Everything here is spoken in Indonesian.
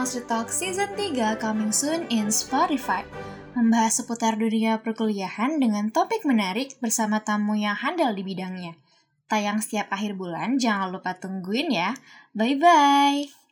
Orang Street Talk Season 3 coming soon in Spotify. Membahas seputar dunia perkuliahan dengan topik menarik bersama tamu yang handal di bidangnya. Tayang setiap akhir bulan, jangan lupa tungguin ya. Bye-bye!